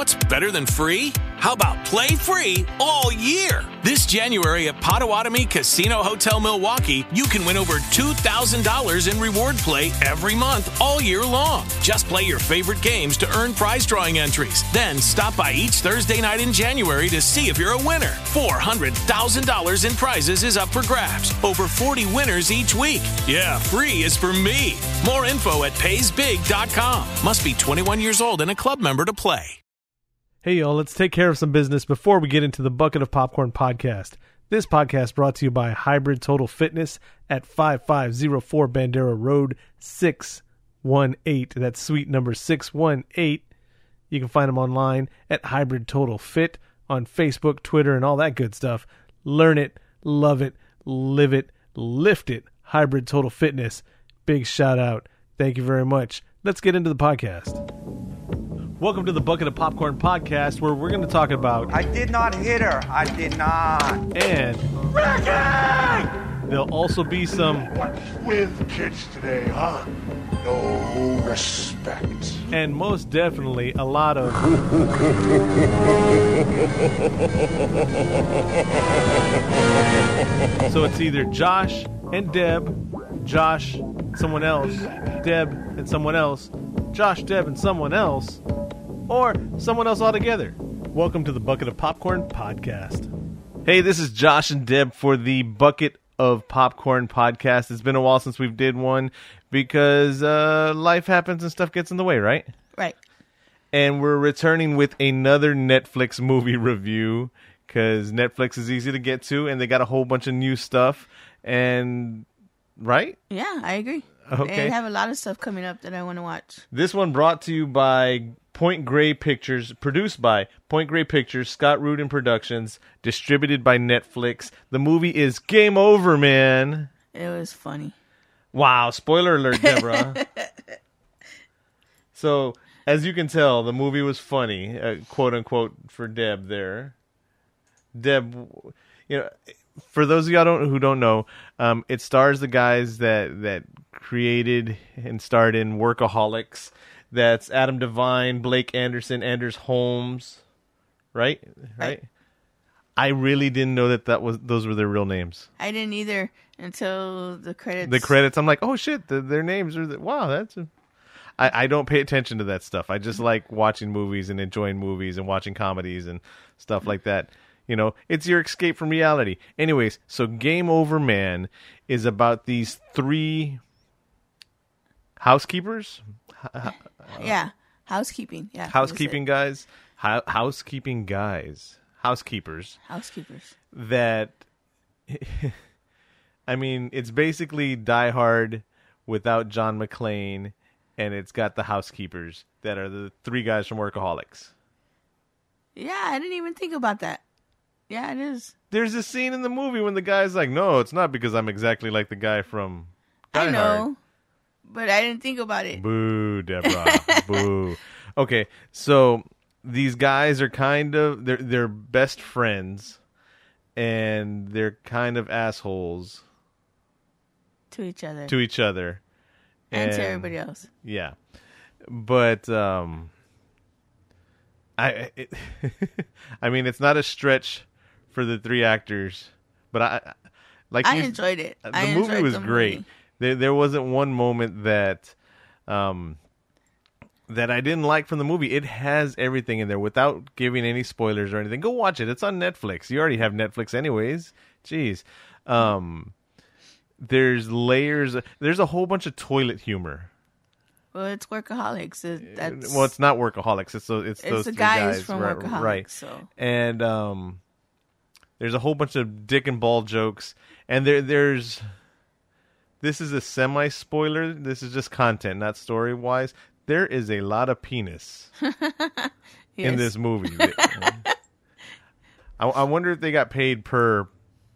What's better than free? How about play free all year? This January at Potawatomi Casino Hotel, Milwaukee, you can win over $2,000 in reward play every month, all year long. Just play your favorite games to earn prize drawing entries. Then stop by each Thursday night in January to see if you're a winner. $400,000 in prizes is up for grabs. Over 40 winners each week. Yeah, free is for me. More info at paysbig.com. Must be 21 years old and a club member to play. Hey y'all, let's take care of some business before we get into the Bucket of Popcorn Podcast. This podcast brought to you by Hybrid Total Fitness at 5504 Bandera Road 618. That's suite number 618. You can find them online at Hybrid Total Fit on Facebook, Twitter, and all that good stuff. Learn it, love it, live it, lift it. Hybrid Total Fitness. Big shout out. Thank you very much. Let's get into the podcast. Welcome to the Bucket of Popcorn Podcast, where we're going to talk about... I did not hit her. I did not. And... Ricky! There'll also be some... With kids today, huh? No respect. And most definitely, a lot of... So it's either Josh and Deb, Josh, someone else, Deb, and someone else, Josh, Deb, and someone else... or someone else altogether. Welcome to the Bucket of Popcorn Podcast. Hey, this is Josh and Deb for the Bucket of Popcorn Podcast. It's been a while since we've did one because life happens and stuff gets in the way, right? Right. And we're returning with another Netflix movie review because Netflix is easy to get to and they got a whole bunch of new stuff. And, right? Yeah, I agree. Okay. They have a lot of stuff coming up that I want to watch. This one brought to you by... Point Grey Pictures, produced by Point Grey Pictures, Scott Rudin Productions, distributed by Netflix. The movie is Game Over, Man. It was funny. Wow, spoiler alert, Deborah. So, as you can tell, the movie was funny, quote unquote, for Deb there. Deb, you know, for those of y'all who don't know, it stars the guys that created and starred in Workaholics. That's Adam Devine, Blake Anderson, Anders Holmes, right? Right. I really didn't know those were their real names. I didn't either until the credits. The credits. I'm like, oh shit, their names are. Wow, that's. I don't pay attention to that stuff. I just like watching movies and enjoying movies and watching comedies and stuff like that. You know, it's your escape from reality. Anyways, so Game Over, Man is about these three housekeepers. Yeah, housekeeping. Yeah, housekeepers. That, I mean, it's basically Die Hard without John McClane, and it's got the housekeepers that are the three guys from Workaholics. Yeah, I didn't even think about that. Yeah, it is. There's a scene in the movie when the guy's like, "No, it's not because I'm exactly like the guy from Die Hard." I know. But I didn't think about it. Boo, Deborah. Boo. Okay, so these guys are kind of... They're best friends, and they're kind of assholes. To each other. And to everybody else. Yeah. But, I mean, it's not a stretch for the three actors, but I enjoyed it. The movie was great. There wasn't one moment that I didn't like from the movie. It has everything in there without giving any spoilers or anything. Go watch it. It's on Netflix. You already have Netflix anyways. Jeez. There's layers. There's a whole bunch of toilet humor. Well, it's Workaholics. It's not Workaholics. It's those the guys from Workaholics. Right. So. And there's a whole bunch of dick and ball jokes. And there's... This is a semi-spoiler. This is just content, not story-wise. There is a lot of penis in this movie. I wonder if they got paid per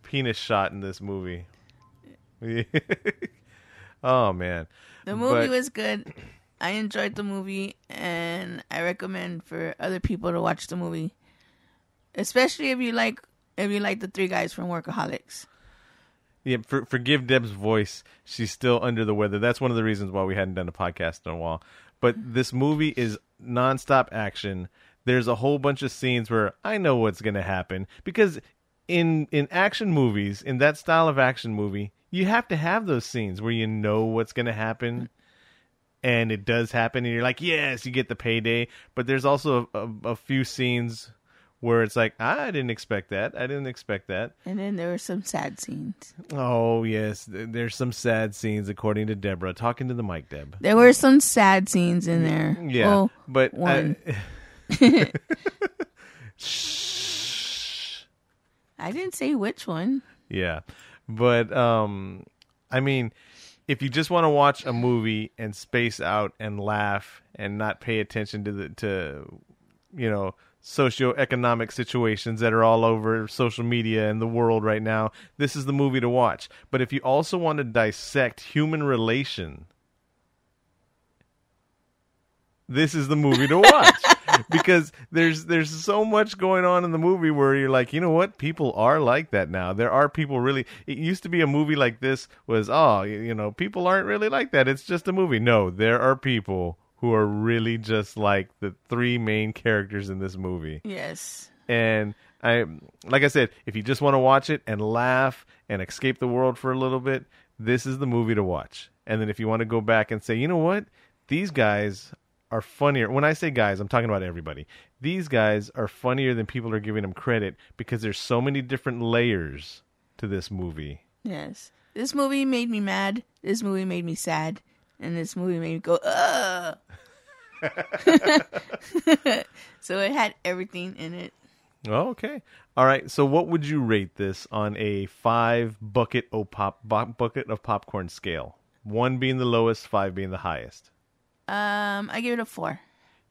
penis shot in this movie. Oh, man. The movie was good. I enjoyed the movie, and I recommend for other people to watch the movie, especially if you like the three guys from Workaholics. Yeah, forgive Deb's voice. She's still under the weather. That's one of the reasons why we hadn't done a podcast in a while. But this movie is nonstop action. there's a whole bunch of scenes where I know what's going to happen, because in action movies, in that style of action movie, you have to have those scenes where you know what's going to happen, and it does happen, and you're like, yes, you get the payday. But there's also a few scenes where it's like, I didn't expect that. I didn't expect that. And then there were some sad scenes. Oh, yes. There's some sad scenes, according to Deborah. Talking to the mic, Deb. There were some sad scenes in there. Yeah. Well, but one. I didn't say which one. Yeah. But, I mean, if you just want to watch a movie and space out and laugh and not pay attention to you know, socioeconomic situations that are all over social media and the world right now, this is the movie to watch. But if you also want to dissect human relation, this is the movie to watch. Because there's so much going on in the movie where you're like, you know what? People are like that now. There are people really... It used to be a movie like this was, oh, you know, people aren't really like that. It's just a movie. No, there are people who are really just like the three main characters in this movie. Yes. And like I said, if you just want to watch it and laugh and escape the world for a little bit, this is the movie to watch. And then if you want to go back and say, you know what? These guys are funnier. When I say guys, I'm talking about everybody. These guys are funnier than people are giving them credit, because there's so many different layers to this movie. Yes. This movie made me mad. This movie made me sad. And this movie made me go, ugh. So it had everything in it. Okay. All right. So what would you rate this on a 5 bucket of popcorn scale? 1 being the lowest, 5 being the highest. I give it a 4.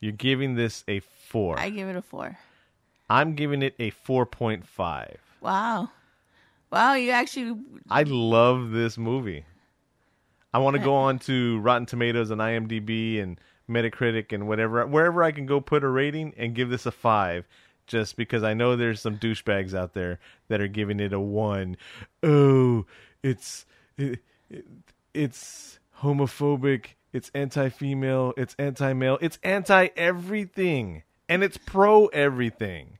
You're giving this a 4. I give it a 4. I'm giving it a 4.5. Wow. Wow, you actually... I love this movie. I want to go on to Rotten Tomatoes and IMDb and Metacritic and whatever, wherever I can go put a rating, and give this a 5, just because I know there's some douchebags out there that are giving it a 1. Oh, it's homophobic. It's anti-female. It's anti-male. It's anti-everything. And it's pro-everything.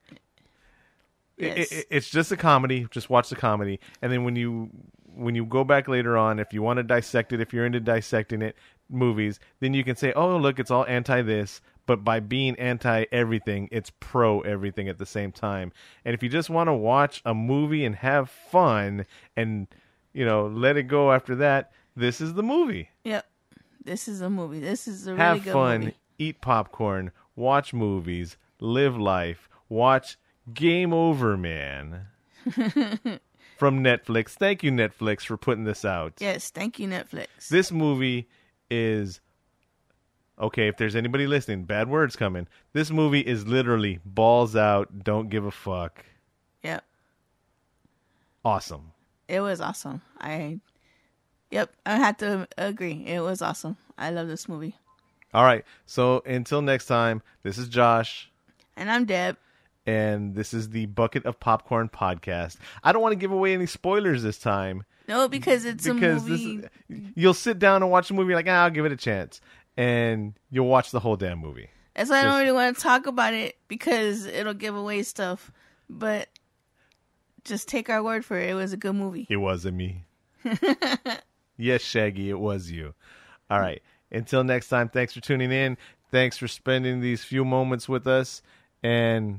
Yes. It's just a comedy. Just watch the comedy. And then when you go back later on, if you want to dissect it, if you're into dissecting it, movies, then you can say, oh, look, it's all anti-this. But by being anti-everything, it's pro-everything at the same time. And if you just want to watch a movie and have fun and, you know, let it go after that, this is the movie. Yep. This is a movie. This is a really good fun, movie. Have fun, eat popcorn, watch movies, live life, watch Game Over, Man from Netflix. Thank you, Netflix, for putting this out. Yes, thank you, Netflix. This movie is... Okay, if there's anybody listening, bad words coming. This movie is literally balls out, don't give a fuck. Yep. Awesome. It was awesome. Yep, I have to agree. It was awesome. I love this movie. All right. So until next time, this is Josh. And I'm Deb. And this is the Bucket of Popcorn Podcast. I don't want to give away any spoilers this time. No, because a movie. You'll sit down and watch the movie like, I'll give it a chance. And you'll watch the whole damn movie. That's why I don't really want to talk about it, because it'll give away stuff. But just take our word for it. It was a good movie. It wasn't me. Yes, Shaggy, it was you. All right. Until next time, thanks for tuning in. Thanks for spending these few moments with us. And